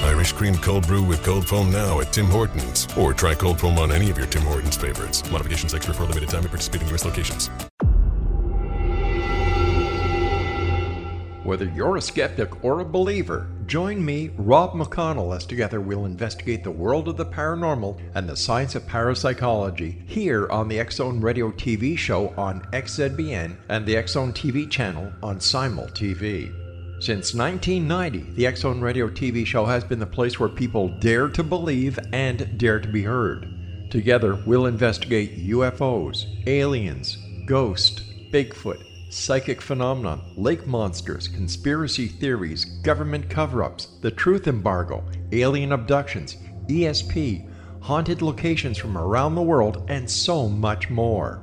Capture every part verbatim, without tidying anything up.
Irish cream cold brew with cold foam now at Tim Hortons. Or try cold foam on any of your Tim Hortons favorites. Modifications extra for a limited time at participating U S locations. Whether you're a skeptic or a believer, join me, Rob McConnell, as together we'll investigate the world of the paranormal and the science of parapsychology here on the X-Zone Radio T V show on X Z B N and the X-Zone T V channel on SimulTV. Since nineteen ninety, the X-Zone Radio T V show has been the place where people dare to believe and dare to be heard. Together, we'll investigate U F Os, aliens, ghosts, Bigfoot, psychic phenomena, lake monsters, conspiracy theories, government cover-ups, the truth embargo, alien abductions, E S P, haunted locations from around the world, and so much more.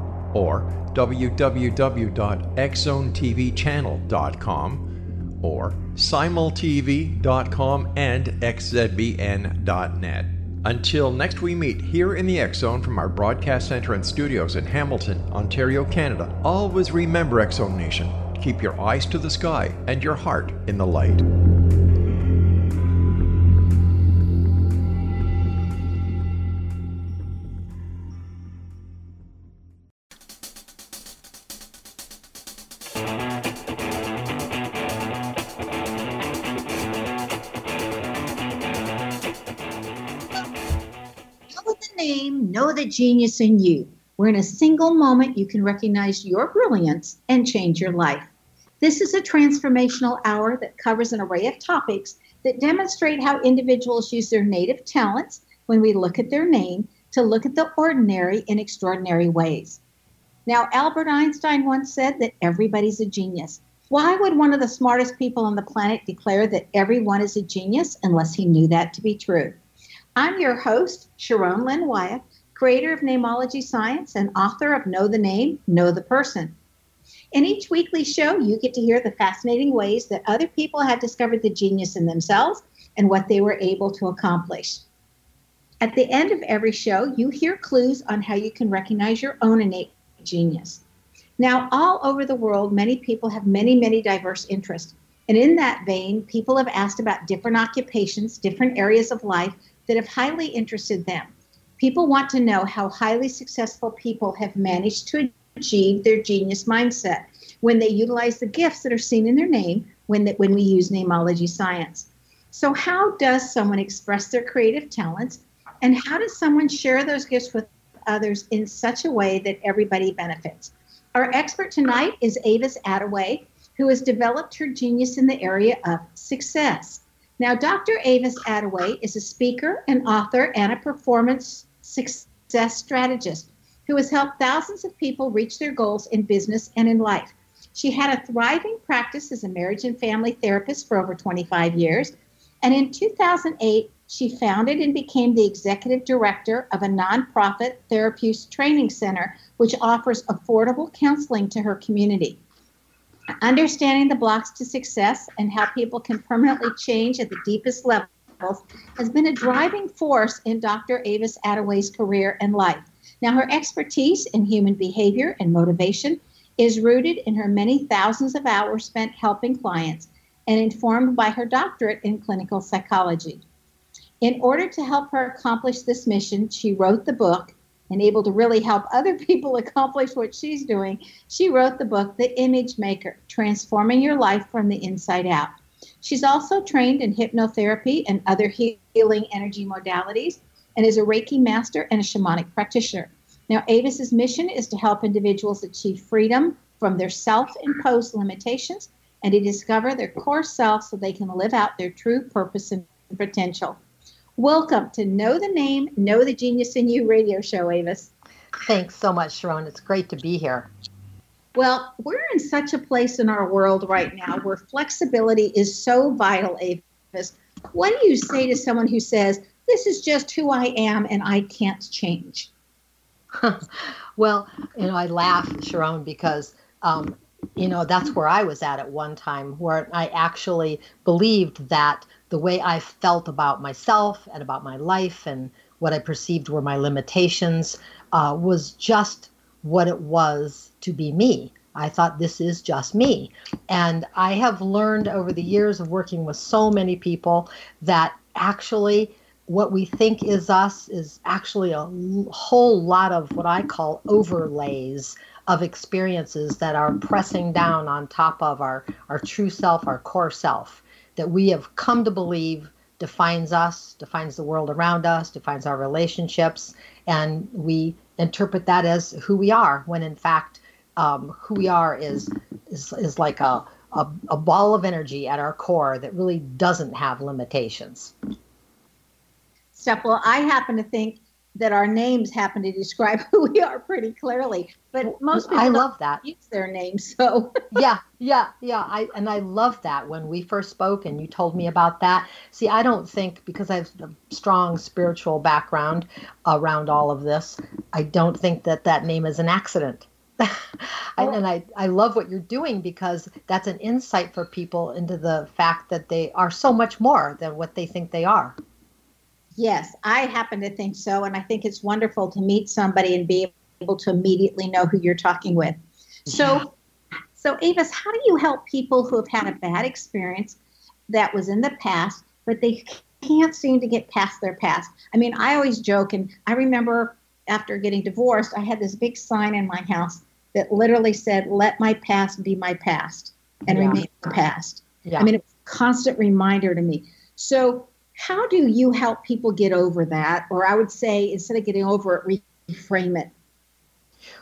or w w w dot x zone t v channel dot com or simul t v dot com and x z b n dot net. Until next we meet here in the X-Zone from our broadcast center and studios in Hamilton, Ontario, Canada, always remember, X-Zone Nation, keep your eyes to the sky and your heart in the light. Know the genius in you, where in a single moment you can recognize your brilliance and change your life. This is a transformational hour that covers an array of topics that demonstrate how individuals use their native talents when we look at their name to look at the ordinary in extraordinary ways. Now, Albert Einstein once said that everybody's a genius. Why would one of the smartest people on the planet declare that everyone is a genius unless he knew that to be true? I'm your host, Sharon Lynn Wyatt, creator of Namology Science and author of Know the Name, Know the Person. In each weekly show, you get to hear the fascinating ways that other people have discovered the genius in themselves and what they were able to accomplish. At the end of every show, you hear clues on how you can recognize your own innate genius. Now, all over the world, many people have many, many diverse interests. And in that vein, people have asked about different occupations, different areas of life that have highly interested them. People want to know how highly successful people have managed to achieve their genius mindset when they utilize the gifts that are seen in their name when, the, when we use namology science. So how does someone express their creative talents, and how does someone share those gifts with others in such a way that everybody benefits? Our expert tonight is Avis Attaway, who has developed her genius in the area of success. Now, Doctor Avis Attaway is a speaker, an author, and a performance success strategist who has helped thousands of people reach their goals in business and in life. She had a thriving practice as a marriage and family therapist for over twenty-five years, and in two thousand eight, she founded and became the executive director of a nonprofit therapeutic training center, which offers affordable counseling to her community. Understanding the blocks to success and how people can permanently change at the deepest level has been a driving force in Doctor Avis Attaway's career and life. Now, her expertise in human behavior and motivation is rooted in her many thousands of hours spent helping clients, and informed by her doctorate in clinical psychology. In order to help her accomplish this mission, she wrote the book, and able to really help other people accomplish what she's doing, she wrote the book, The Image Maker, Transforming Your Life from the Inside Out. She's also trained in hypnotherapy and other healing energy modalities, and is a Reiki master and a shamanic practitioner. Now, Avis's mission is to help individuals achieve freedom from their self-imposed limitations and to discover their core self so they can live out their true purpose and potential. Welcome to Know the Name, Know the Genius in You radio show, Avis. Thanks so much, Sharon. It's great to be here. Well, we're in such a place in our world right now where flexibility is so vital, Avis. What do you say to someone who says, this is just who I am and I can't change? Well, you know, I laugh, Sharon, because, um, you know, that's where I was at at one time, where I actually believed that the way I felt about myself and about my life and what I perceived were my limitations uh, was just what it was to be me. I thought this is just me. And I have learned over the years of working with so many people that actually what we think is us is actually a whole lot of what I call overlays of experiences that are pressing down on top of our, our true self, our core self, that we have come to believe defines us, defines the world around us, defines our relationships, and we interpret that as who we are, when in fact um, who we are is is, is like a, a, a ball of energy at our core that really doesn't have limitations. Steph, well, I happen to think that our names happen to describe who we are pretty clearly, but most people I love that. Use their names. So yeah, yeah, yeah. I and I love that when we first spoke and you told me about that. See, I don't think, because I have a strong spiritual background around all of this, I don't think that that name is an accident. I, oh. And I, I love what you're doing, because that's an insight for people into the fact that they are so much more than what they think they are. Yes, I happen to think so, and I think it's wonderful to meet somebody and be able to immediately know who you're talking with. So, so Avis, how do you help people who have had a bad experience that was in the past, but they can't seem to get past their past? I mean, I always joke, and I remember after getting divorced, I had this big sign in my house that literally said, let my past be my past and yeah. remain the past. Yeah. I mean, it was a constant reminder to me. So how do you help people get over that? Or I would say, instead of getting over it, reframe it.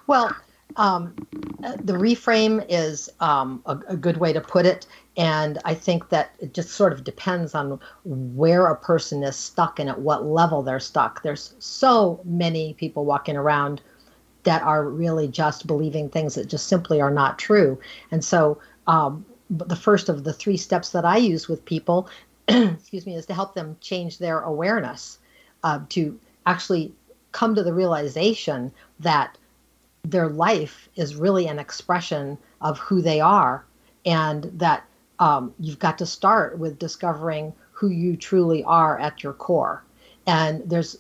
Well, um, the reframe is um, a, a good way to put it. And I think that it just sort of depends on where a person is stuck and at what level they're stuck. There's so many people walking around that are really just believing things that just simply are not true. And so um, the first of the three steps that I use with people excuse me, is to help them change their awareness, uh, to actually come to the realization that their life is really an expression of who they are, and that um, you've got to start with discovering who you truly are at your core. And there's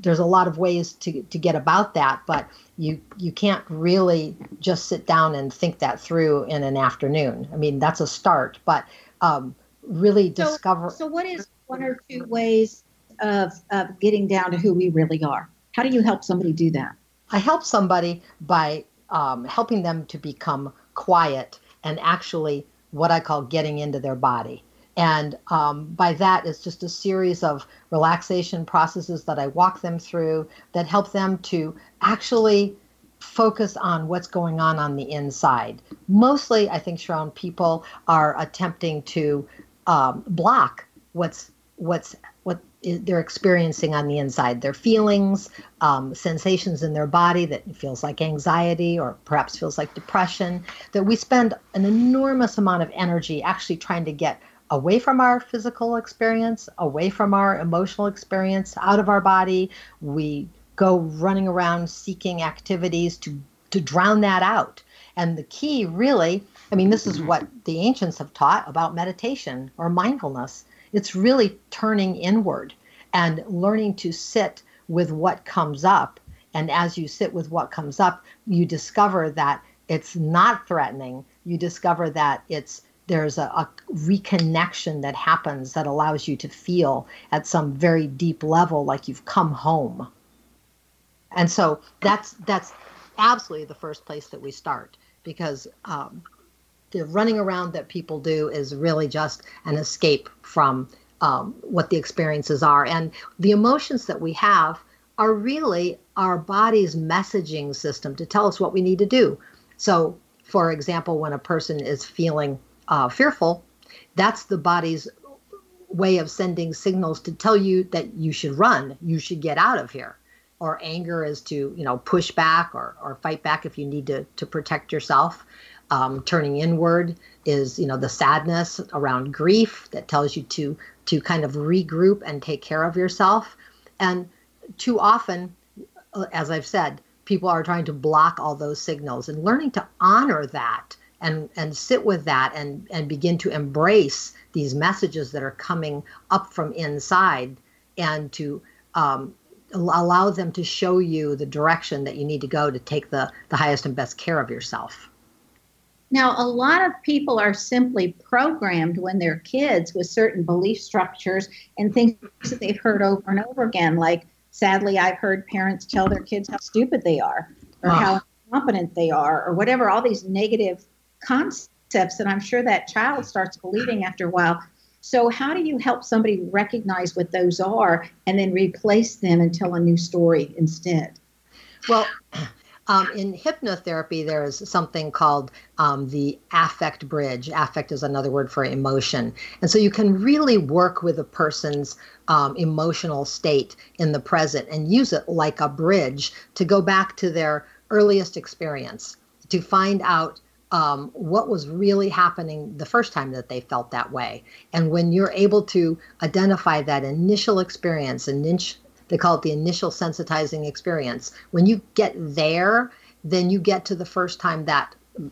there's a lot of ways to, to get about that, but you you can't really just sit down and think that through in an afternoon. I mean, that's a start, but um really discover. So, so what is one or two ways of, of getting down to who we really are? How do you help somebody do that? I help somebody by um, helping them to become quiet and actually what I call getting into their body. And um, by that, it's just a series of relaxation processes that I walk them through that help them to actually focus on what's going on on the inside. Mostly, I think, Sharon, people are attempting to Um, block what's what's what they're experiencing on the inside, their feelings, um, sensations in their body that feels like anxiety or perhaps feels like depression, that we spend an enormous amount of energy actually trying to get away from our physical experience, away from our emotional experience, out of our body. We go running around seeking activities to, to drown that out. And the key really, I mean, this is what the ancients have taught about meditation or mindfulness. It's really turning inward and learning to sit with what comes up. And as you sit with what comes up, you discover that it's not threatening. You discover that it's there's a, a reconnection that happens that allows you to feel at some very deep level like you've come home. And so that's that's absolutely the first place that we start, because um, the running around that people do is really just an escape from um, what the experiences are. And the emotions that we have are really our body's messaging system to tell us what we need to do. So, for example, when a person is feeling uh, fearful, that's the body's way of sending signals to tell you that you should run, you should get out of here. Or anger is to, you know, push back or, or fight back if you need to, to protect yourself. Um, turning inward is, you know, the sadness around grief that tells you to to kind of regroup and take care of yourself. And too often, as I've said, people are trying to block all those signals, and learning to honor that and, and sit with that and, and begin to embrace these messages that are coming up from inside, and to um, allow them to show you the direction that you need to go to take the, the highest and best care of yourself. Now, a lot of people are simply programmed when they're kids with certain belief structures and things that they've heard over and over again. Like, sadly, I've heard parents tell their kids how stupid they are, or oh. how incompetent they are, or whatever, all these negative concepts that I'm sure that child starts believing after a while. So how do you help somebody recognize what those are and then replace them and tell a new story instead? Well, um, in hypnotherapy, there is something called um, the affect bridge. Affect is another word for emotion. And so you can really work with a person's um, emotional state in the present and use it like a bridge to go back to their earliest experience to find out Um, what was really happening the first time that they felt that way. And when you're able to identify that initial experience, initial, they call it the initial sensitizing experience, when you get there, then you get to the first time that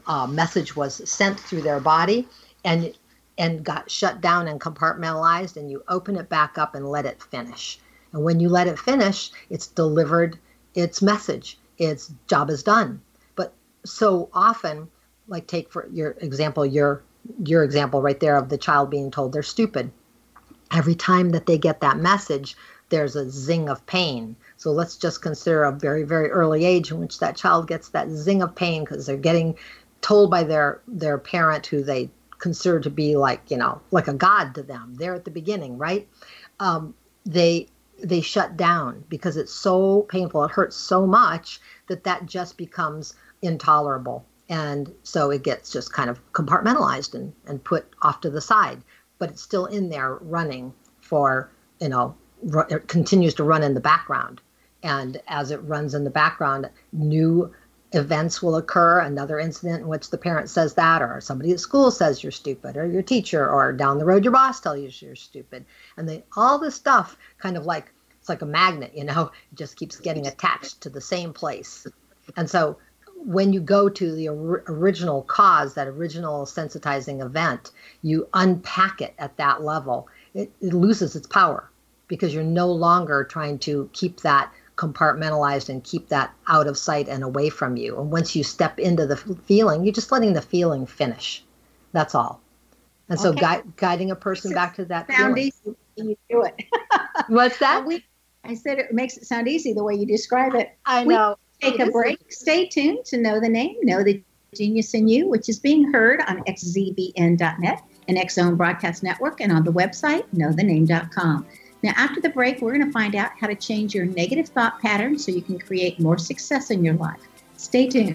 uh, message was sent through their body and and got shut down and compartmentalized, and you open it back up and let it finish. And when you let it finish, it's delivered its message. Its job is done. But so often, like take for your example, your your example right there of the child being told they're stupid. Every time that they get that message, there's a zing of pain. So let's just consider a very, very early age in which that child gets that zing of pain because they're getting told by their, their parent who they consider to be like, you know, like a god to them. They're at the beginning, right? Um, they they shut down because it's so painful. It hurts so much that that just becomes intolerable. And so it gets just kind of compartmentalized and, and put off to the side, but it's still in there running for, you know, r- it continues to run in the background. And as it runs in the background, new events will occur, another incident in which the parent says that, or somebody at school says you're stupid, or your teacher, or down the road, your boss tells you you're stupid. And they, all this stuff kind of like, it's like a magnet, you know, it just keeps getting attached to the same place. And so when you go to the or- original cause, that original sensitizing event, you unpack it at that level, it, it loses its power because you're no longer trying to keep that compartmentalized and keep that out of sight and away from you. And once you step into the feeling, you're just letting the feeling finish. That's all. And so okay. gui- guiding a person back to that sound feeling. Easy when you do it. What's that? Well, we, I said it makes it sound easy the way you describe it. I know. We- Take a break. Stay tuned to Know the Name, Know the Genius in You, which is being heard on x z b n dot net and X-Zone Broadcast Network, and on the website, know the name dot com. Now, after the break, we're going to find out how to change your negative thought pattern so you can create more success in your life. Stay tuned.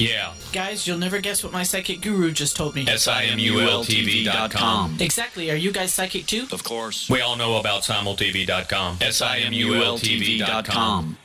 Yeah. Guys, you'll never guess what my psychic guru just told me. S I M U L T V dot com. Exactly. Are you guys psychic too? Of course. We all know about Simul T V dot com. S I M U L T V dot com.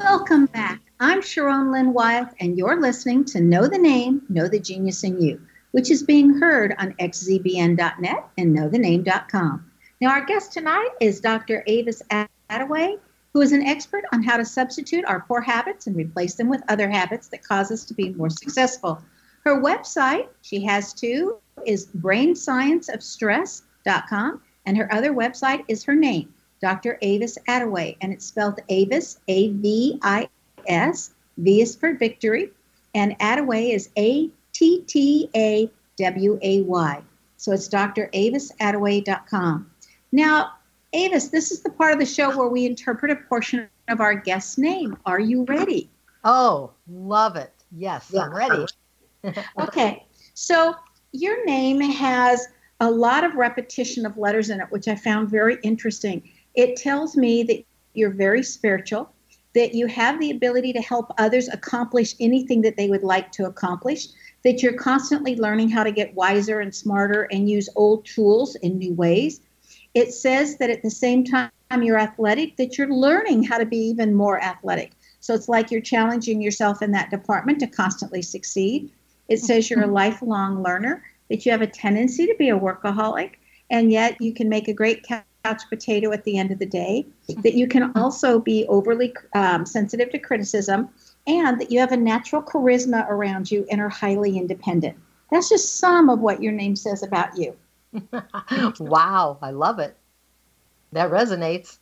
Welcome back. I'm Sharon Lynn Wyatt, and you're listening to Know the Name, Know the Genius in You, which is being heard on X Z B N dot net and know the name dot com. Now, our guest tonight is Doctor Avis Attaway, who is an expert on how to substitute our poor habits and replace them with other habits that cause us to be more successful. Her website, she has two, is brain science of stress dot com, and her other website is her name, Doctor Avis Attaway, and it's spelled Avis, A V I S, V is for victory, and Attaway is A T T A W A Y. So it's Dr Avis Attaway dot com. Now, Avis, this is the part of the show where we interpret a portion of our guest's name. Are you ready? Oh, love it. Yes, yeah. I'm ready. Okay. So your name has a lot of repetition of letters in it, which I found very interesting. It tells me that you're very spiritual, that you have the ability to help others accomplish anything that they would like to accomplish, that you're constantly learning how to get wiser and smarter and use old tools in new ways. It says that at the same time you're athletic, that you're learning how to be even more athletic. So it's like you're challenging yourself in that department to constantly succeed. It says you're a lifelong learner, that you have a tendency to be a workaholic, and yet you can make a great couch potato at the end of the day, that you can also be overly um, sensitive to criticism, and that you have a natural charisma around you and are highly independent. That's just some of what your name says about you. Wow, I love it. That resonates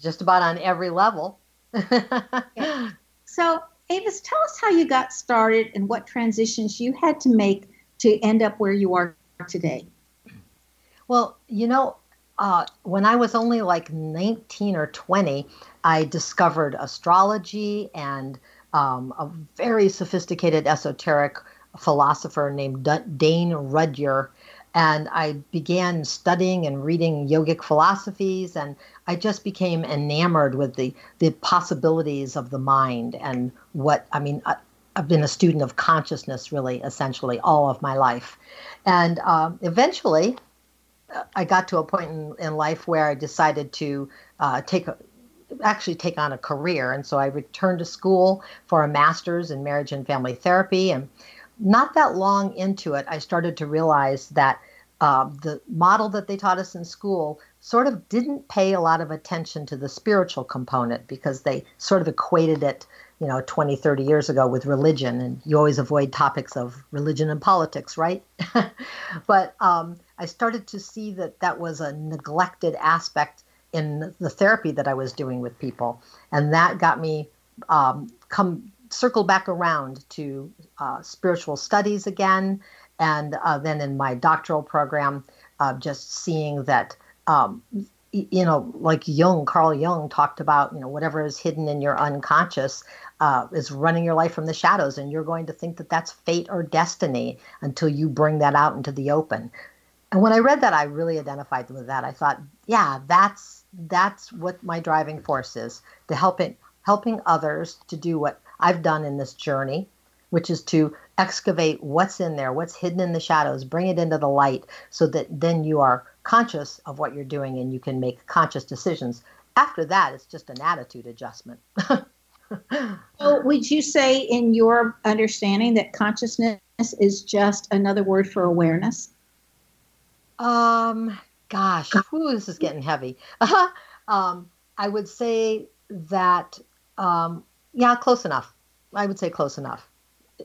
just about on every level. Okay. So, Avis, tell us how you got started and what transitions you had to make to end up where you are today. Well, you know, uh, when I was only like nineteen or twenty, I discovered astrology and um, a very sophisticated esoteric philosopher named D- Dane Rudhyar. And I began studying and reading yogic philosophies, and I just became enamored with the, the possibilities of the mind and what, I mean, I, I've been a student of consciousness really, essentially, all of my life. And um, eventually, I got to a point in, in life where I decided to uh, take a, actually take on a career. And so I returned to school for a master's in marriage and family therapy. And not that long into it, I started to realize that uh, the model that they taught us in school sort of didn't pay a lot of attention to the spiritual component because they sort of equated it, you know, twenty, thirty years ago with religion. And you always avoid topics of religion and politics, right? But um, I started to see that that was a neglected aspect in the therapy that I was doing with people. And that got me um, come... circle back around to uh, spiritual studies again, And uh, then in my doctoral program, uh, just seeing that, um, you know, like Jung, Carl Jung talked about, you know, whatever is hidden in your unconscious uh, is running your life from the shadows. And you're going to think that that's fate or destiny until you bring that out into the open. And when I read that, I really identified with that. I thought, yeah, that's that's what my driving force is, to helping helping others to do what I've done in this journey, which is to excavate what's in there, what's hidden in the shadows, bring it into the light so that then you are conscious of what you're doing and you can make conscious decisions. After that, it's just an attitude adjustment. So would you say in your understanding that consciousness is just another word for awareness? Um, gosh, whew, this is getting heavy. um, I would say that, um, yeah, close enough. I would say close enough.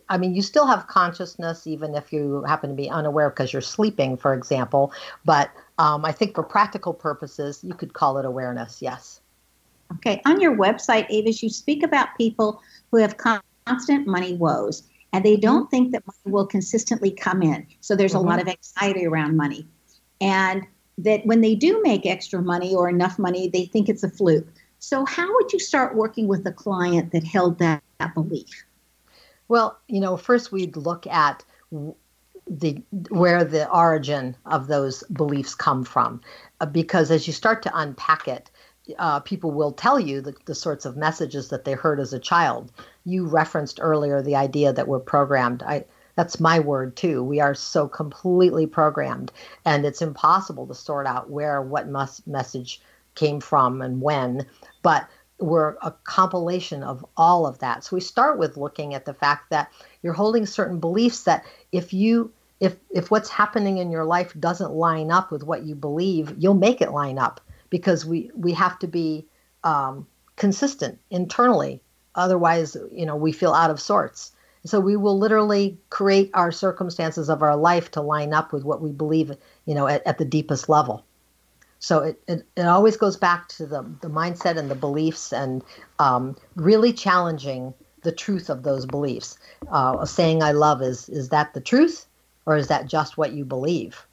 I mean, you still have consciousness, even if you happen to be unaware because you're sleeping, for example. But um, I think for practical purposes, you could call it awareness, yes. Okay. On your website, Avis, you speak about people who have constant money woes, and they don't think that money will consistently come in. So there's mm-hmm. a lot of anxiety around money. And that when they do make extra money or enough money, they think it's a fluke. So how would you start working with a client that held that, that belief? Well, you know, first we'd look at the where the origin of those beliefs come from, uh, because as you start to unpack it, uh, people will tell you the, the sorts of messages that they heard as a child. You referenced earlier the idea that we're programmed. I, that's my word, too. We are so completely programmed, and it's impossible to sort out where what must message came from and when, but we're a compilation of all of that. So we start with looking at the fact that you're holding certain beliefs that if you, if if what's happening in your life doesn't line up with what you believe, you'll make it line up, because we, we have to be um, consistent internally. Otherwise, you know, we feel out of sorts. So we will literally create our circumstances of our life to line up with what we believe, you know, at, at the deepest level. So it, it, it always goes back to the, the mindset and the beliefs, and um, really challenging the truth of those beliefs. Uh, a saying I love is, is that the truth, or is that just what you believe?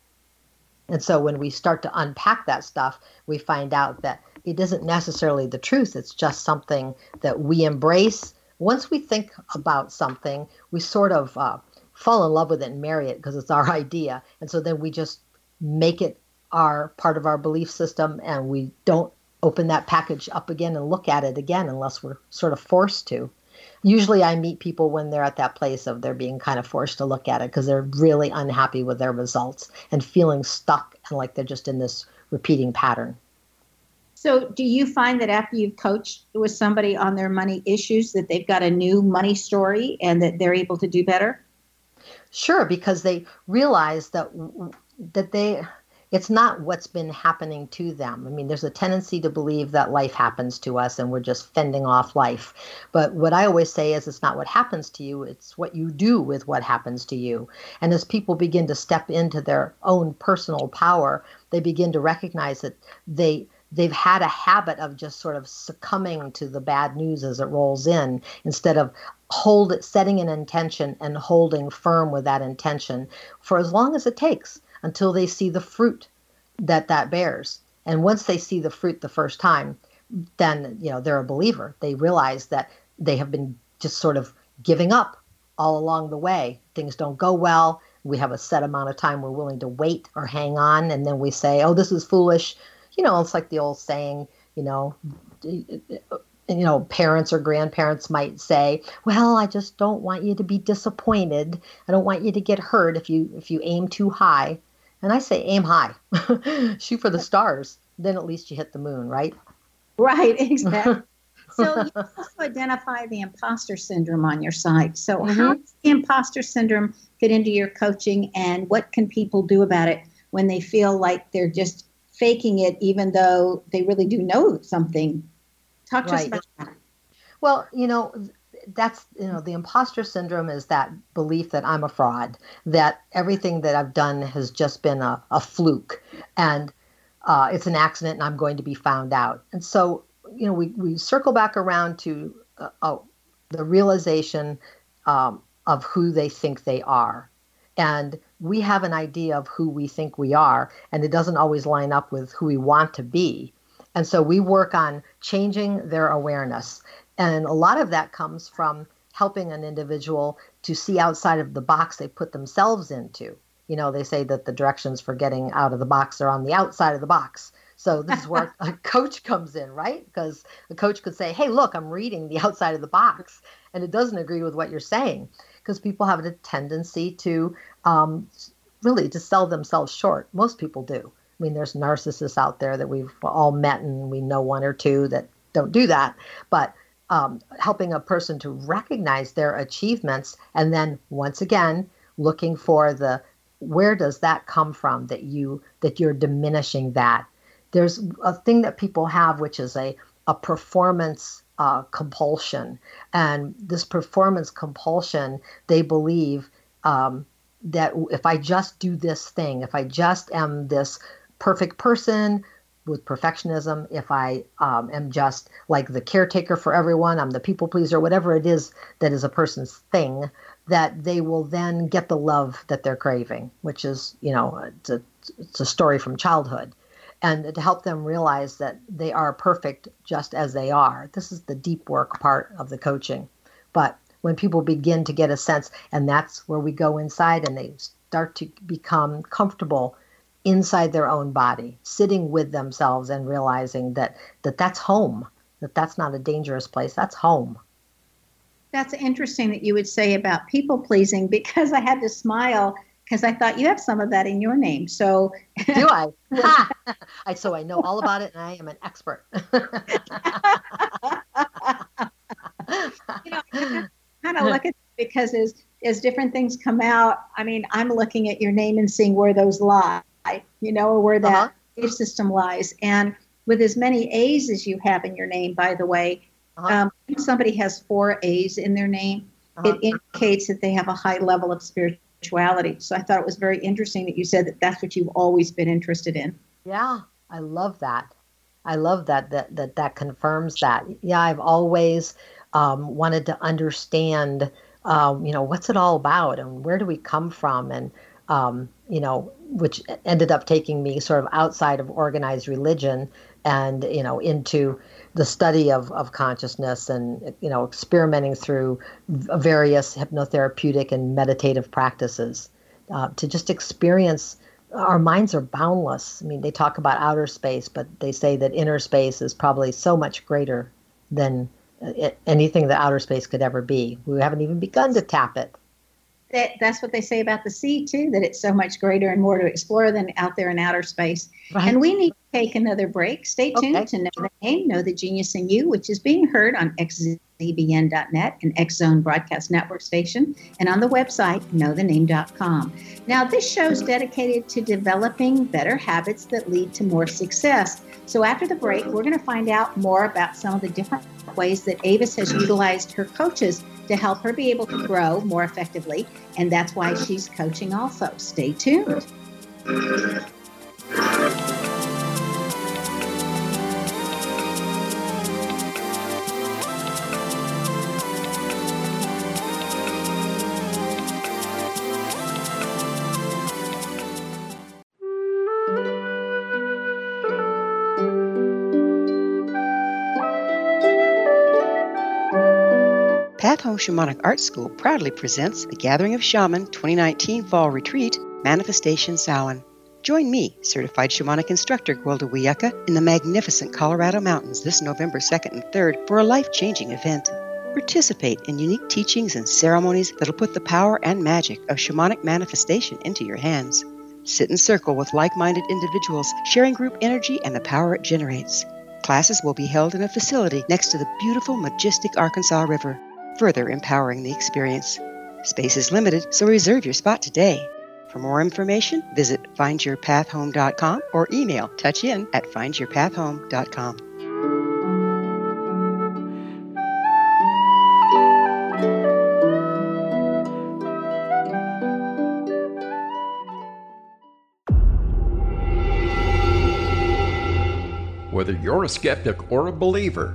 And so when we start to unpack that stuff, we find out that it isn't necessarily the truth. It's just something that we embrace. Once we think about something, we sort of uh, fall in love with it and marry it because it's our idea. And so then we just make it are part of our belief system, and we don't open that package up again and look at it again unless we're sort of forced to. Usually I meet people when they're at that place of they're being kind of forced to look at it because they're really unhappy with their results and feeling stuck and like they're just in this repeating pattern. So do you find that after you've coached with somebody on their money issues that they've got a new money story and that they're able to do better? Sure, because they realize that that they... It's not what's been happening to them. I mean, there's a tendency to believe that life happens to us and we're just fending off life. But what I always say is it's not what happens to you, it's what you do with what happens to you. And as people begin to step into their own personal power, they begin to recognize that they, they've had a habit of just sort of succumbing to the bad news as it rolls in, instead of hold it, setting an intention and holding firm with that intention for as long as it takes, until they see the fruit that that bears. And once they see the fruit the first time, then, you know, they're a believer. They realize that they have been just sort of giving up all along the way. Things don't go well. We have a set amount of time we're willing to wait or hang on. And then we say, oh, this is foolish. You know, it's like the old saying, you know, you know, parents or grandparents might say, well, I just don't want you to be disappointed. I don't want you to get hurt if you if you aim too high. And I say, aim high, shoot for the stars. Then at least you hit the moon, right? Right, exactly. So you also identify the imposter syndrome on your site. So mm-hmm. how does the imposter syndrome fit into your coaching, and what can people do about it when they feel like they're just faking it, even though they really do know something? Talk to right. us about that. Well, you know, that's, you know, the imposter syndrome is that belief that I'm a fraud, that everything that I've done has just been a, a fluke, and uh, it's an accident and I'm going to be found out. And so, you know, we, we circle back around to uh, oh, the realization um, of who they think they are. And we have an idea of who we think we are, and it doesn't always line up with who we want to be. And so we work on changing their awareness. And a lot of that comes from helping an individual to see outside of the box they put themselves into. You know, they say that the directions for getting out of the box are on the outside of the box. So this is where a coach comes in, right? Because a coach could say, hey, look, I'm reading the outside of the box, and it doesn't agree with what you're saying. Because people have a tendency to um, really to sell themselves short. Most people do. I mean, there's narcissists out there that we've all met, and we know one or two that don't do that. But um, helping a person to recognize their achievements, and then once again, looking for the where does that come from that you that you're diminishing that. There's a thing that people have, which is a a performance uh, compulsion, and this performance compulsion, they believe um, that if I just do this thing, if I just am this perfect person with perfectionism, if I um, am just like the caretaker for everyone, I'm the people pleaser, whatever it is that is a person's thing, that they will then get the love that they're craving, which is, you know, it's a, it's a story from childhood. And to help them realize that they are perfect just as they are. This is the deep work part of the coaching. But when people begin to get a sense, and that's where we go inside and they start to become comfortable inside their own body, sitting with themselves and realizing that, that that's home, that that's not a dangerous place, that's home. That's interesting that you would say about people pleasing, because I had to smile because I thought you have some of that in your name. So do I? Ha! I so I know all about it, and I am an expert. You know, I kind of look at it because as as different things come out, I mean, I'm looking at your name and seeing where those lie, you know, or where that uh-huh. system lies. And with as many A's as you have in your name, by the way, uh-huh. um, when somebody has four A's in their name, uh-huh. it indicates that they have a high level of spirituality. Spirituality. So I thought it was very interesting that you said that that's what you've always been interested in. Yeah, I love that. I love that that that, that confirms that. Yeah, I've always um, wanted to understand, um, you know, what's it all about and where do we come from? And, um, you know, which ended up taking me sort of outside of organized religion and, you know, into the study of, of consciousness and, you know, experimenting through various hypnotherapeutic and meditative practices uh, to just experience our minds are boundless. I mean, they talk about outer space, but they say that inner space is probably so much greater than it, anything that outer space could ever be. We haven't even begun to tap it. That, that's what they say about the sea, too, that it's so much greater and more to explore than out there in outer space. Right. And we need to take another break. Stay tuned okay. to Know the Name, Know the Genius in You, which is being heard on x z b n dot net and X-Zone Broadcast Network Station, and on the website, know the name dot com. Now, this show is dedicated to developing better habits that lead to more success. So after the break, we're going to find out more about some of the different ways that Avis has utilized her coaches to help her be able to grow more effectively, and that's why she's coaching also. Stay tuned. Path Home Shamanic Art School proudly presents the Gathering of Shaman twenty nineteen Fall Retreat, Manifestation Samhain. Join me, Certified Shamanic Instructor Guelda Wiyaka, in the magnificent Colorado Mountains this November second and third for a life-changing event. Participate in unique teachings and ceremonies that'll put the power and magic of shamanic manifestation into your hands. Sit in circle with like-minded individuals, sharing group energy and the power it generates. Classes will be held in a facility next to the beautiful, majestic Arkansas River, further empowering the experience. Space is limited, so reserve your spot today. For more information, visit find your path home dot com or email touchin at find your path home dot com. Whether you're a skeptic or a believer,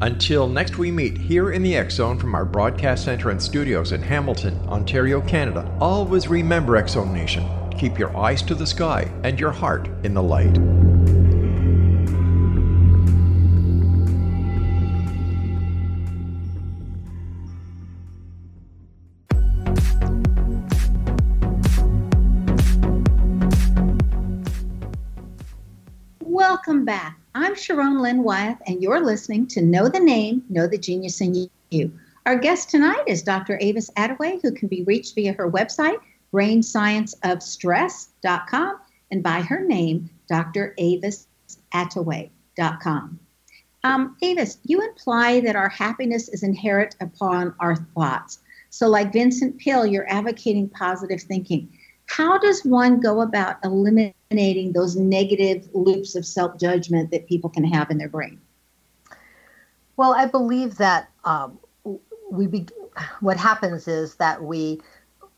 Until next we meet here in the X-Zone from our broadcast center and studios in Hamilton, Ontario, Canada, always remember, X-Zone Nation, keep your eyes to the sky and your heart in the light. Welcome back. I'm Sharon Lynn Wyatt, and you're listening to Know the Name, Know the Genius in You. Our guest tonight is Doctor Avis Attaway, who can be reached via her website, brain science of stress dot com, and by her name, Dr Avis Attaway dot com. Um, Avis, you imply that our happiness is inherent upon our thoughts. So like Vincent Peale, you're advocating positive thinking. How does one go about eliminating those negative loops of self-judgment that people can have in their brain? Well, I believe that um, we be, what happens is that we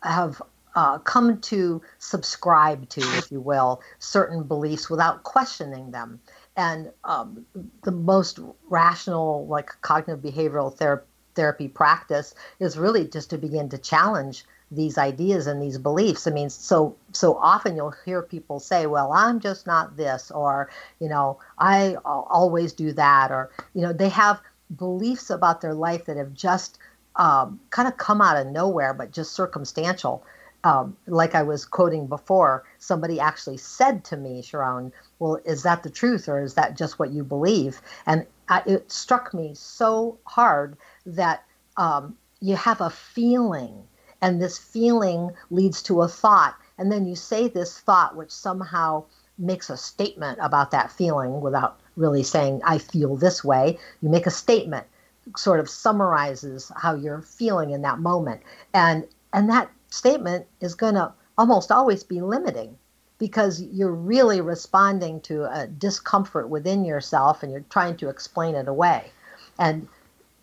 have uh, come to subscribe to, if you will, certain beliefs without questioning them. And um, the most rational, like cognitive behavioral ther- therapy practice is really just to begin to challenge these ideas and these beliefs. I mean, so so often you'll hear people say, well, I'm just not this, or, you know, I always do that, or, you know, they have beliefs about their life that have just um, kind of come out of nowhere, but just circumstantial. Um, like I was quoting before, somebody actually said to me, Sharon, well, is that the truth, or is that just what you believe? And I, it struck me so hard that um, you have a feeling, and this feeling leads to a thought. And then you say this thought, which somehow makes a statement about that feeling without really saying, I feel this way. You make a statement, sort of summarizes how you're feeling in that moment. And and that statement is going to almost always be limiting, because you're really responding to a discomfort within yourself and you're trying to explain it away. And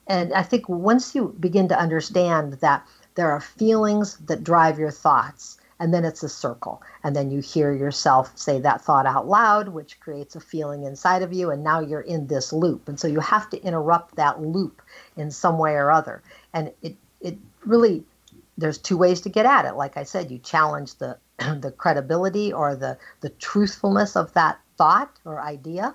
and I think once you begin to understand that there are feelings that drive your thoughts, and then it's a circle. And then you hear yourself say that thought out loud, which creates a feeling inside of you, and now you're in this loop. And so you have to interrupt that loop in some way or other. And it it really, there's two ways to get at it. Like I said, you challenge the, the credibility or the, the truthfulness of that thought or idea,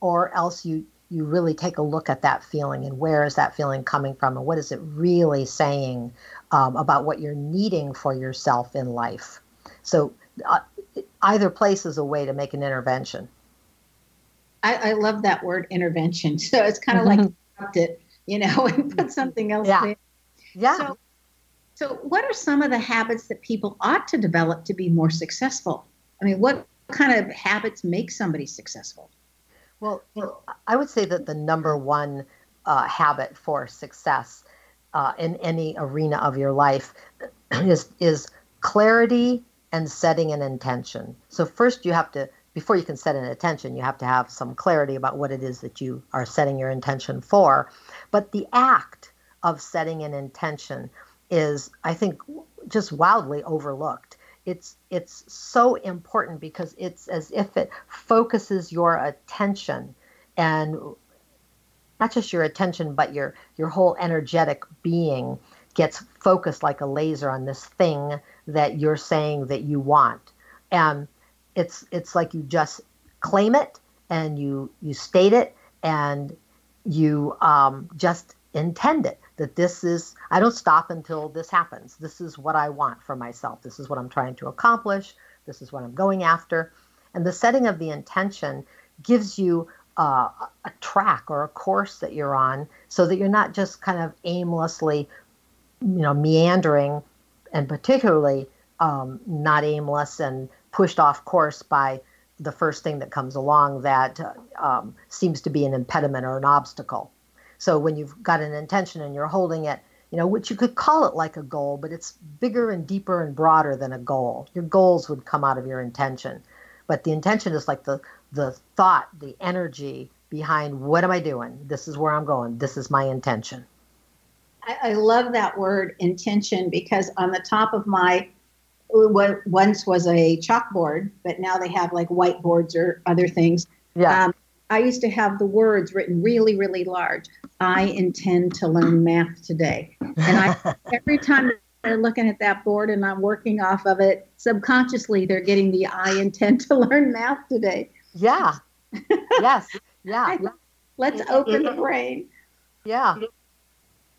or else you you really take a look at that feeling and where is that feeling coming from and what is it really saying um, about what you're needing for yourself in life. So uh, either place is a way to make an intervention. I, I love that word, intervention. So it's kind of like interrupt it, you know, and put something else yeah. in. Yeah. So, so what are some of the habits that people ought to develop to be more successful? I mean, what kind of habits make somebody successful? Well, I would say that the number one uh, habit for success uh, in any arena of your life is is clarity and setting an intention. So first you have to, before you can set an intention, you have to have some clarity about what it is that you are setting your intention for. But the act of setting an intention is, I think, just wildly overlooked. It's it's so important because it's as if it focuses your attention, and not just your attention, but your your whole energetic being gets focused like a laser on this thing that you're saying that you want. And it's it's like you just claim it and you you state it and you um, just intend it. That this is, I don't stop until this happens. This is what I want for myself. This is what I'm trying to accomplish. This is what I'm going after. And the setting of the intention gives you uh, a track or a course that you're on so that you're not just kind of aimlessly, you know, meandering, and particularly um, not aimless and pushed off course by the first thing that comes along that um, seems to be an impediment or an obstacle. So when you've got an intention and you're holding it, you know, which you could call it like a goal, but it's bigger and deeper and broader than a goal. Your goals would come out of your intention. But the intention is like the the thought, the energy behind what am I doing? This is where I'm going. This is my intention. I, I love that word intention, because on the top of my, what once was a chalkboard, but now they have like whiteboards or other things. Yeah. Um, I used to have the words written really, really large. I intend to learn math today. And I, every time they're looking at that board and I'm working off of it, subconsciously they're getting the I intend to learn math today. Yeah. Yes. Yeah. Let's open the brain. Yeah.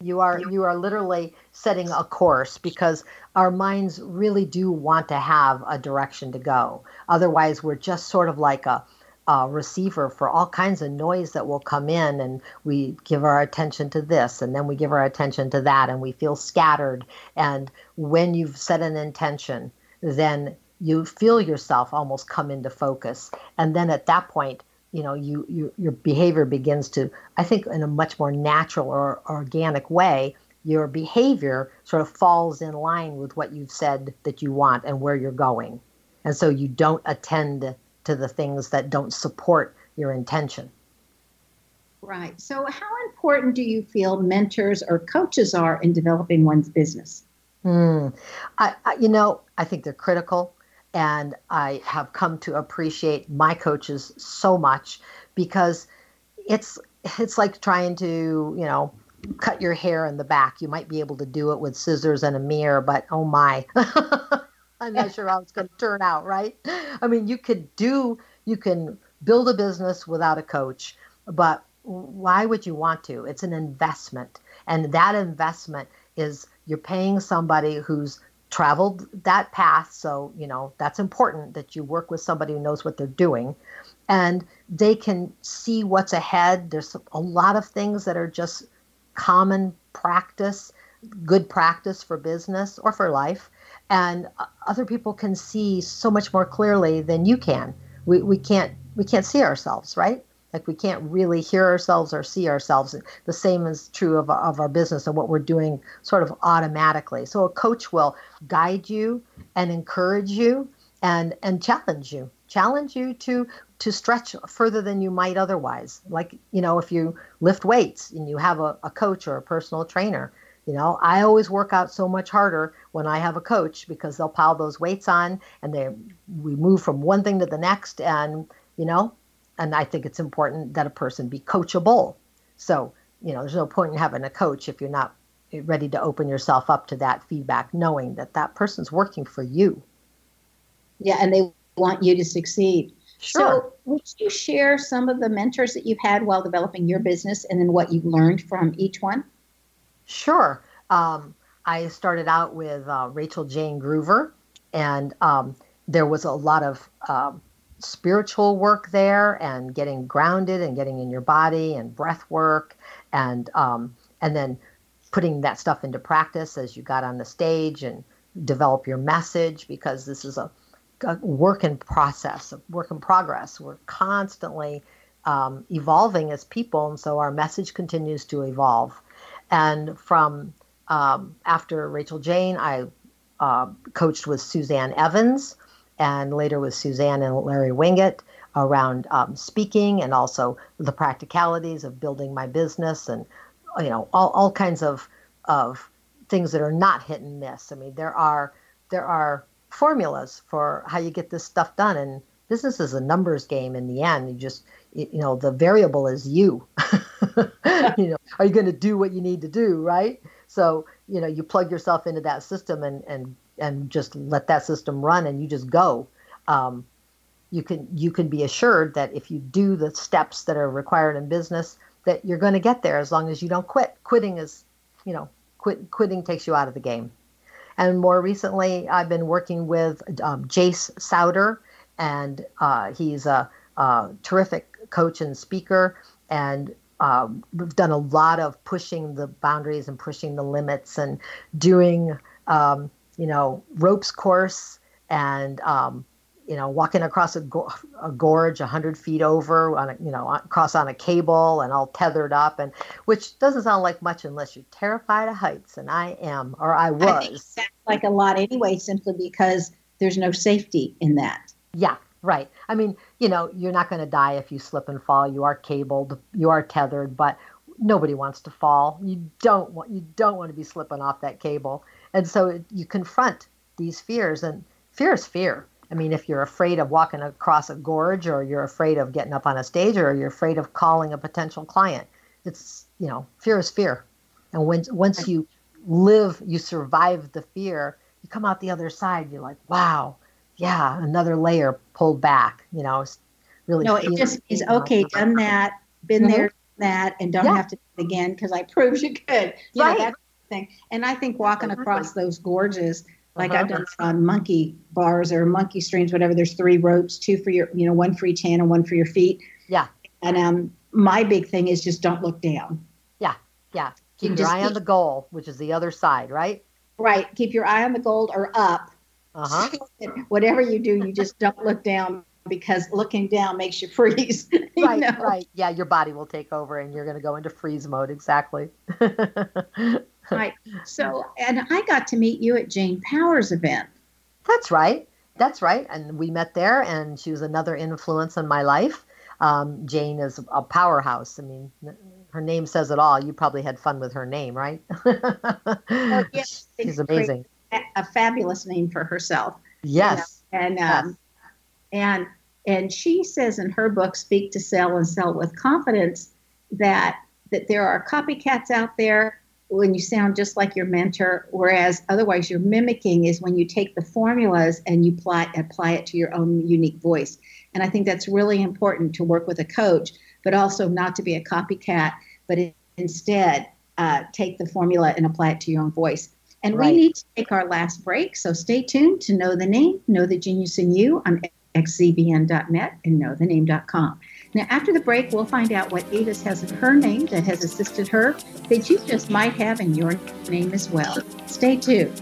You are you are literally setting a course, because our minds really do want to have a direction to go. Otherwise, we're just sort of like a Uh, receiver for all kinds of noise that will come in, and we give our attention to this and then we give our attention to that and we feel scattered. And when you've set an intention, then you feel yourself almost come into focus. And then at that point, you know, you, you your behavior begins to, I think in a much more natural or organic way, your behavior sort of falls in line with what you've said that you want and where you're going. And so you don't attend to the things that don't support your intention. Right. So how important do you feel mentors or coaches are in developing one's business? Mm. I, I, you know, I think they're critical. And I have come to appreciate my coaches so much, because it's it's like trying to, you know, cut your hair in the back. You might be able to do it with scissors and a mirror, but oh my. I'm not sure how it's going to turn out, right? I mean, you could do, you can build a business without a coach, but why would you want to? It's an investment. And that investment is you're paying somebody who's traveled that path. So, you know, that's important that you work with somebody who knows what they're doing and they can see what's ahead. There's a lot of things that are just common practice, good practice for business or for life. And other people can see so much more clearly than you can. We we can't we can't see ourselves, right? Like we can't really hear ourselves or see ourselves. The same is true of of our business and what we're doing sort of automatically. So a coach will guide you and encourage you and and challenge you, challenge you to to stretch further than you might otherwise. Like, you know, if you lift weights and you have a, a coach or a personal trainer. You know, I always work out so much harder when I have a coach, because they'll pile those weights on and they we move from one thing to the next. And, you know, and I think it's important that a person be coachable. So, you know, there's no point in having a coach if you're not ready to open yourself up to that feedback, knowing that that person's working for you. Yeah. And they want you to succeed. Sure. So would you share some of the mentors that you've had while developing your business and then what you've learned from each one? Sure. Um, I started out with uh, Rachel Jane Groover, and um, there was a lot of uh, spiritual work there, and getting grounded and getting in your body and breath work, and um, and then putting that stuff into practice as you got on the stage and develop your message, because this is a, a work in process, a work in progress. We're constantly um, evolving as people, and so our message continues to evolve. And from um, after Rachel Jane, I uh, coached with Suzanne Evans, and later with Suzanne and Larry Winget around um, speaking, and also the practicalities of building my business, and you know all, all kinds of of things that are not hit and miss. I mean, there are there are formulas for how you get this stuff done, and business is a numbers game in the end. You just you know the variable is you. You know, are you going to do what you need to do, right? So you know you plug yourself into that system and and and just let that system run, and you just go. Um, you can you can be assured that if you do the steps that are required in business, that you're going to get there as long as you don't quit. Quitting is, you know, quit, quitting takes you out of the game. And more recently, I've been working with um, Jace Souter, and uh, he's a, a terrific coach and speaker. And uh, we've done a lot of pushing the boundaries and pushing the limits and doing, um, you know, ropes course and, um, you know, walking across a, go- a gorge a hundred feet over, on a, you know, across on a cable and all tethered up, and which doesn't sound like much unless you're terrified of heights, and I am, or I was. I think it sounds like a lot anyway, simply because there's no safety in that. Yeah, right. I mean, you know, you're not going to die if you slip and fall. You are cabled, you are tethered, but nobody wants to fall. You don't want, you don't want to be slipping off that cable, and so it, you confront these fears, and fear is fear. I mean, if you're afraid of walking across a gorge, or you're afraid of getting up on a stage, or you're afraid of calling a potential client, it's, you know, fear is fear. And when, once you live, you survive the fear, you come out the other side, you're like, wow, yeah, another layer pulled back, you know, it's really. No, it just is, okay, done that, been mm-hmm. there, done that, and don't yeah. have to do it again because I proved you could. You right. know, that thing. And I think walking across those gorges, like uh-huh. I've done it on monkey bars or monkey streams, whatever. There's three ropes, two for your, you know, one for each hand and one for your feet. Yeah. And um, my big thing is just don't look down. Yeah, yeah. Keep you your eye keep, on the goal, which is the other side, right? Right. Keep your eye on the goal or up. Uh-huh. Whatever you do, you just don't look down, because looking down makes you freeze. you right, know? right. Yeah, your body will take over and you're going to go into freeze mode. Exactly. Right. So, and I got to meet you at Jane Powers' event. That's right. That's right. And we met there, and she was another influence on my life. Um, Jane is a powerhouse. I mean, her name says it all. You probably had fun with her name, right? Oh, yes. She's amazing. A fabulous name for herself. Yes. You know? And, yes. Um, and, and she says in her book, Speak to Sell and Sell with Confidence, that, that there are copycats out there when you sound just like your mentor, whereas otherwise your mimicking is when you take the formulas and you apply, apply it to your own unique voice. And I think that's really important to work with a coach, but also not to be a copycat, but instead uh, take the formula and apply it to your own voice. And right. we need to take our last break, so stay tuned to Know the Name, Know the Genius in You on x z b n dot net and know the name dot com. Now, after the break, we'll find out what Avis has in her name that has assisted her that you just might have in your name as well. Stay tuned.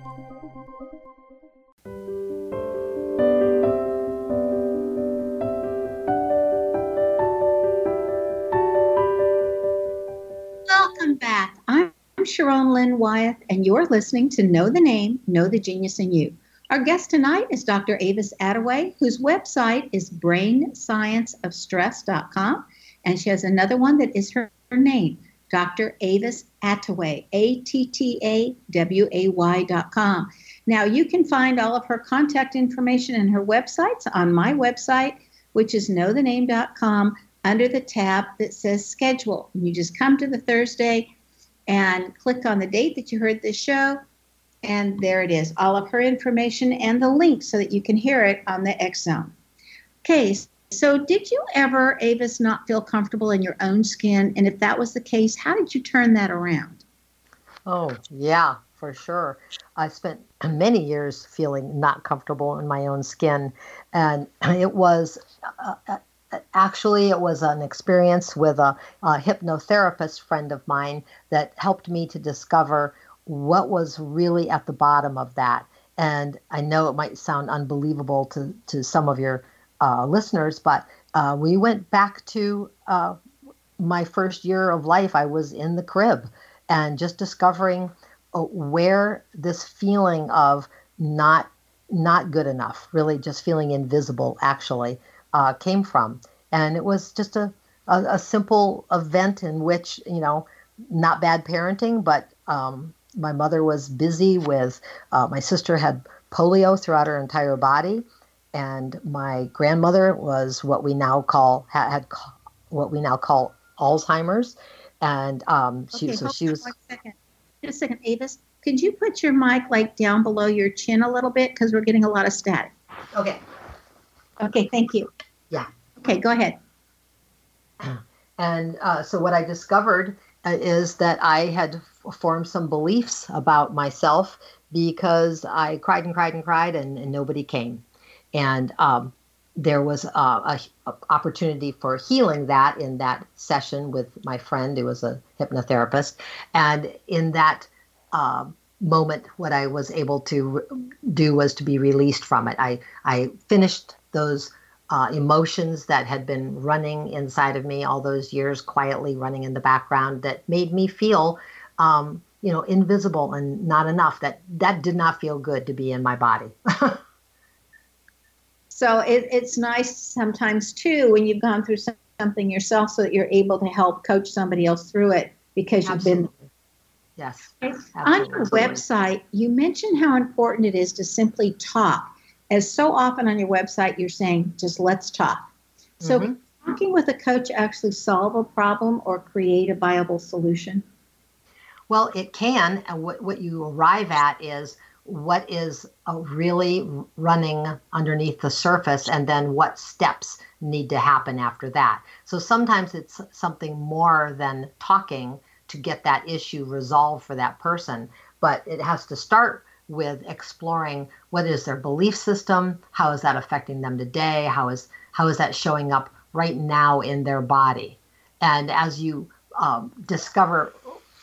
Sharon Lynn Wyatt, and you're listening to Know the Name, Know the Genius in You. Our guest tonight is Doctor Avis Attaway, whose website is brain science of stress dot com, and she has another one that is her name, Doctor Avis Attaway, A T T A W A Y dot com. Now, you can find all of her contact information and her websites on my website, which is know the name dot com, under the tab that says Schedule. You just come to the Thursday and click on the date that you heard this show, and there it is, all of her information and the link so that you can hear it on the X Zone. Okay, so did you ever, Avis, not feel comfortable in your own skin? And if that was the case, how did you turn that around? Oh, yeah, for sure. I spent many years feeling not comfortable in my own skin, and it was... Uh, Actually, it was an experience with a, a hypnotherapist friend of mine that helped me to discover what was really at the bottom of that. And I know it might sound unbelievable to, to some of your uh, listeners, but uh, we went back to uh, my first year of life. I was in the crib and just discovering uh, where this feeling of not not good enough, really just feeling invisible, actually, Uh, came from. And it was just a, a, a simple event in which, you know, not bad parenting, but um, my mother was busy with, uh, my sister had polio throughout her entire body. And my grandmother was what we now call, had, had what we now call Alzheimer's. And um, she, okay, so she was... One second. Just a second, Avis. Could you put your mic like down below your chin a little bit? Because we're getting a lot of static. Okay. Okay, thank you. Yeah. Okay, go ahead. And uh, so what I discovered uh, is that I had f- formed some beliefs about myself because I cried and cried and cried and, and nobody came. And um, there was uh, a, a opportunity for healing that in that session with my friend who was a hypnotherapist. And in that uh, moment, what I was able to re- do was to be released from it. I, I finished those uh, emotions that had been running inside of me all those years, quietly running in the background, that made me feel, um, you know, invisible and not enough. That that did not feel good to be in my body. So it, it's nice sometimes, too, when you've gone through something yourself so that you're able to help coach somebody else through it because you've Absolutely. been. Yes. Absolutely. On your website, you mentioned how important it is to simply talk. As so often on your website, you're saying, just let's talk. So mm-hmm. can talking with a coach actually solve a problem or create a viable solution? Well, it can. And what, what you arrive at is what is really running underneath the surface and then what steps need to happen after that. So sometimes it's something more than talking to get that issue resolved for that person, but it has to start with exploring what is their belief system, how is that affecting them today, how is how is that showing up right now in their body. And as you um, discover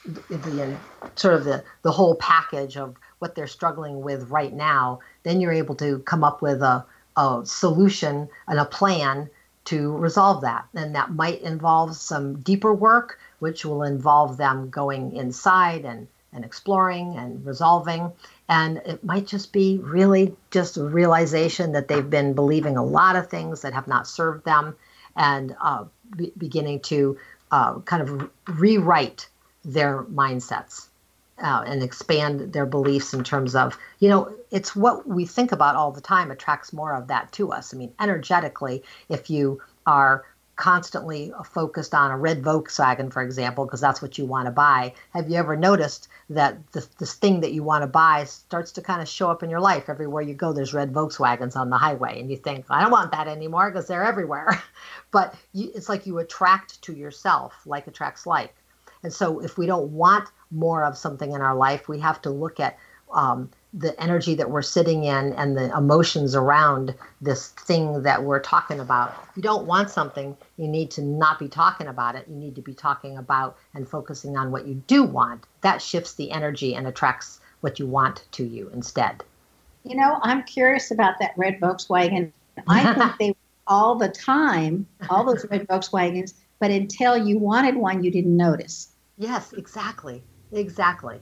the, the sort of the, the whole package of what they're struggling with right now, then you're able to come up with a, a solution and a plan to resolve that. And that might involve some deeper work, which will involve them going inside and and exploring and resolving. And it might just be really just a realization that they've been believing a lot of things that have not served them and uh, be- beginning to uh, kind of rewrite their mindsets uh, and expand their beliefs in terms of, you know, it's what we think about all the time attracts more of that to us. I mean, energetically, if you are constantly focused on a red Volkswagen, for example, because that's what you want to buy. Have you ever noticed that the, this thing that you want to buy starts to kind of show up in your life? Everywhere you go, there's red Volkswagens on the highway, and you think, I don't want that anymore because they're everywhere. But you, it's like you attract to yourself, like attracts like. And so if we don't want more of something in our life, we have to look at um, the energy that we're sitting in and the emotions around this thing that we're talking about. If you don't want something, you need to not be talking about it. You need to be talking about and focusing on what you do want. That shifts the energy and attracts what you want to you instead. You know, I'm curious about that red Volkswagen. I think they were all the time, all those red Volkswagens, but until you wanted one, you didn't notice. Yes, exactly. Exactly.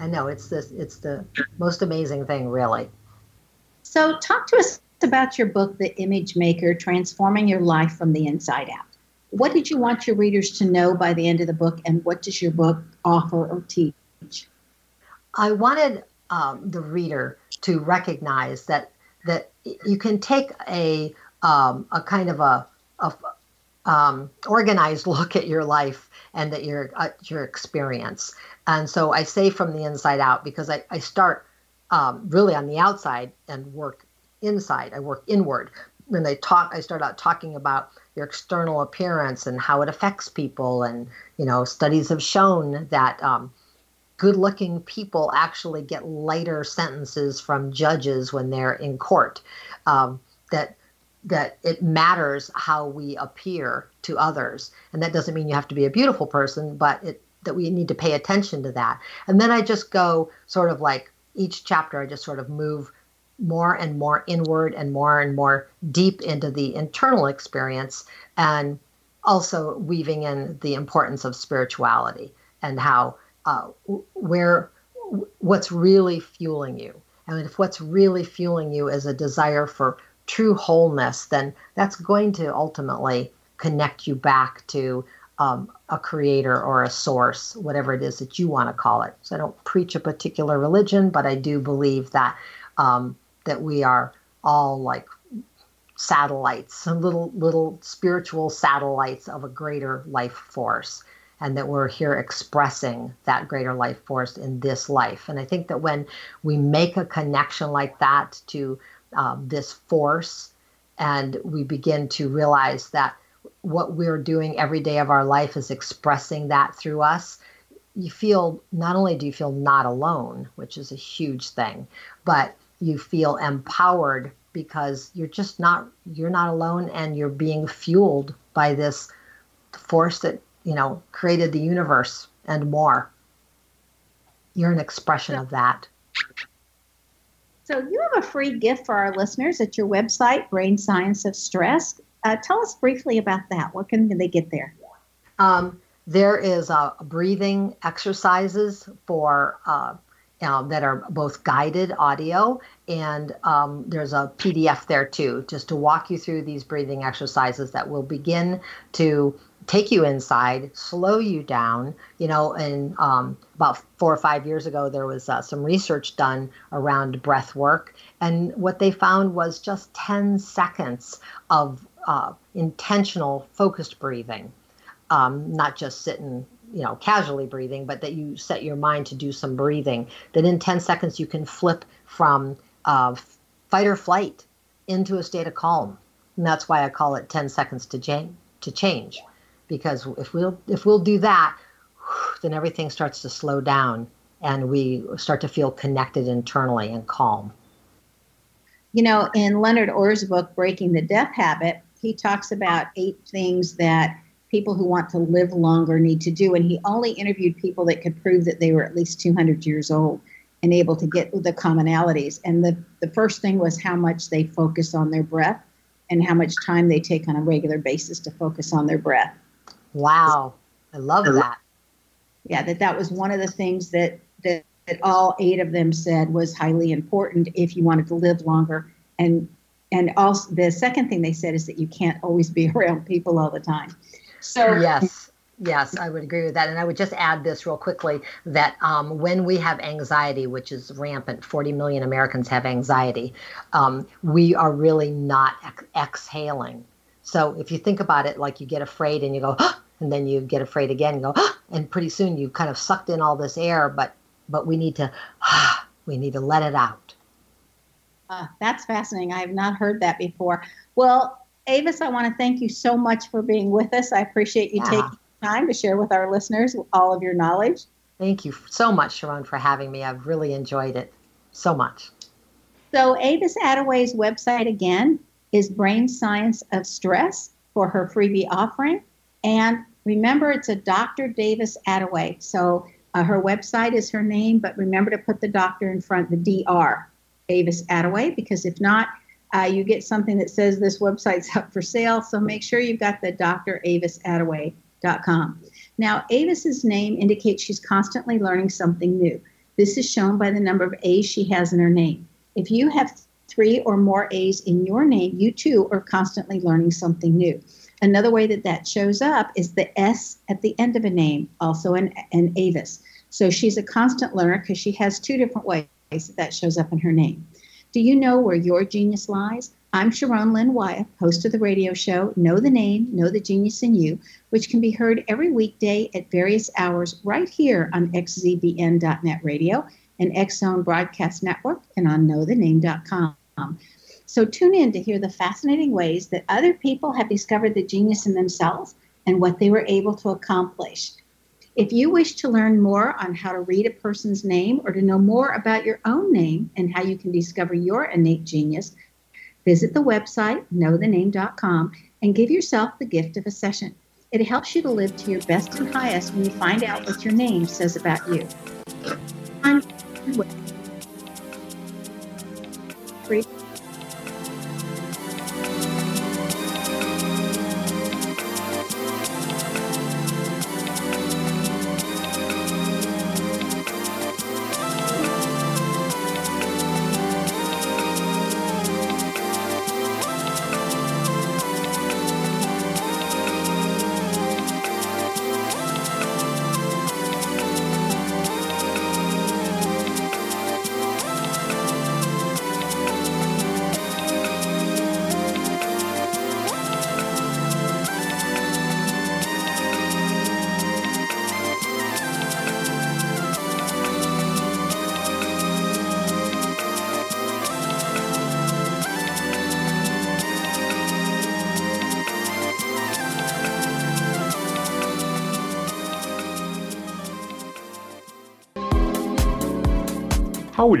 I know, it's this, it's the most amazing thing, really. So talk to us about your book, The Image Maker, Transforming Your Life from the Inside Out. What did you want your readers to know by the end of the book, and what does your book offer or teach? I wanted um, the reader to recognize that that you can take a um, a kind of a, a um, organized look at your life and at your, uh, your experience. And so I say from the inside out because I, I start um, really on the outside and work inside. I work inward. When I talk, I start out talking about your external appearance and how it affects people. And, you know, studies have shown that um, good-looking people actually get lighter sentences from judges when they're in court, um, that that it matters how we appear to others. And that doesn't mean you have to be a beautiful person, but it that we need to pay attention to that. And then I just go sort of like each chapter, I just sort of move more and more inward and more and more deep into the internal experience, and also weaving in the importance of spirituality and how, uh, where, what's really fueling you. And if what's really fueling you is a desire for true wholeness, then that's going to ultimately connect you back to Um, a creator or a source, whatever it is that you want to call it. So I don't preach a particular religion, but I do believe that um, that we are all like satellites, little little spiritual satellites of a greater life force, and that we're here expressing that greater life force in this life. And I think that when we make a connection like that to um, this force, and we begin to realize that what we're doing every day of our life is expressing that through us, you feel, not only do you feel not alone, which is a huge thing, but you feel empowered because you're just not, you're not alone, and you're being fueled by this force that, you know, created the universe and more. You're an expression of that. So you have a free gift for our listeners at your website, Brain Science of Stress. Uh, tell us briefly about that. What can they get there? Um, there is uh, breathing exercises for uh, um, that are both guided audio, and um, there's a P D F there too, just to walk you through these breathing exercises that will begin to take you inside, slow you down. You know, and um, about four or five years ago, there was uh, some research done around breath work, and what they found was just ten seconds of uh, intentional, focused breathing, um, not just sitting, you know, casually breathing, but that you set your mind to do some breathing, that in ten seconds you can flip from uh, fight or flight into a state of calm. And that's why I call it ten seconds to change, to change. Because if we'll, if we'll do that, then everything starts to slow down and we start to feel connected internally and calm. You know, in Leonard Orr's book, Breaking the Death Habit, he talks about eight things that people who want to live longer need to do. And he only interviewed people that could prove that they were at least two hundred years old and able to get the commonalities. And the, the first thing was how much they focus on their breath and how much time they take on a regular basis to focus on their breath. Wow. I love that. Yeah, that that was one of the things that, that, that all eight of them said was highly important if you wanted to live longer. And, and also the second thing they said is that you can't always be around people all the time. So yes, yes, I would agree with that. And I would just add this real quickly, that um, when we have anxiety, which is rampant, forty million Americans have anxiety, um, we are really not ex- exhaling. So if you think about it, like you get afraid and you go, ah! And then you get afraid again and go, ah! And pretty soon you've kind of sucked in all this air, but but we need to, ah, we need to let it out. Uh, that's fascinating. I have not heard that before. Well, Avis, I want to thank you so much for being with us. I appreciate you yeah. taking time to share with our listeners all of your knowledge. Thank you so much, Sharon, for having me. I've really enjoyed it so much. So Avis Attaway's website, again, is Brain Science of Stress for her freebie offering. And remember, it's a Doctor Davis Attaway. So uh, her website is her name, but remember to put the doctor in front, the D R, Davis Attaway, because if not, Uh, you get something that says this website's up for sale, so make sure you've got the Dr Avis Attaway dot com. Now, Avis's name indicates she's constantly learning something new. This is shown by the number of A's she has in her name. If you have three or more A's in your name, you too are constantly learning something new. Another way that that shows up is the S at the end of a name, also an, an Avis. So she's a constant learner because she has two different ways that that shows up in her name. Do you know where your genius lies? I'm Sharon Lynn Wyatt, host of the radio show, Know the Name, Know the Genius in You, which can be heard every weekday at various hours right here on X Z B N dot net radio and X-Zone Broadcast Network and on know the name dot com. So tune in to hear the fascinating ways that other people have discovered the genius in themselves and what they were able to accomplish. If you wish to learn more on how to read a person's name or to know more about your own name and how you can discover your innate genius, visit the website, know the name dot com, and give yourself the gift of a session. It helps you to live to your best and highest when you find out what your name says about you. I'm free. How would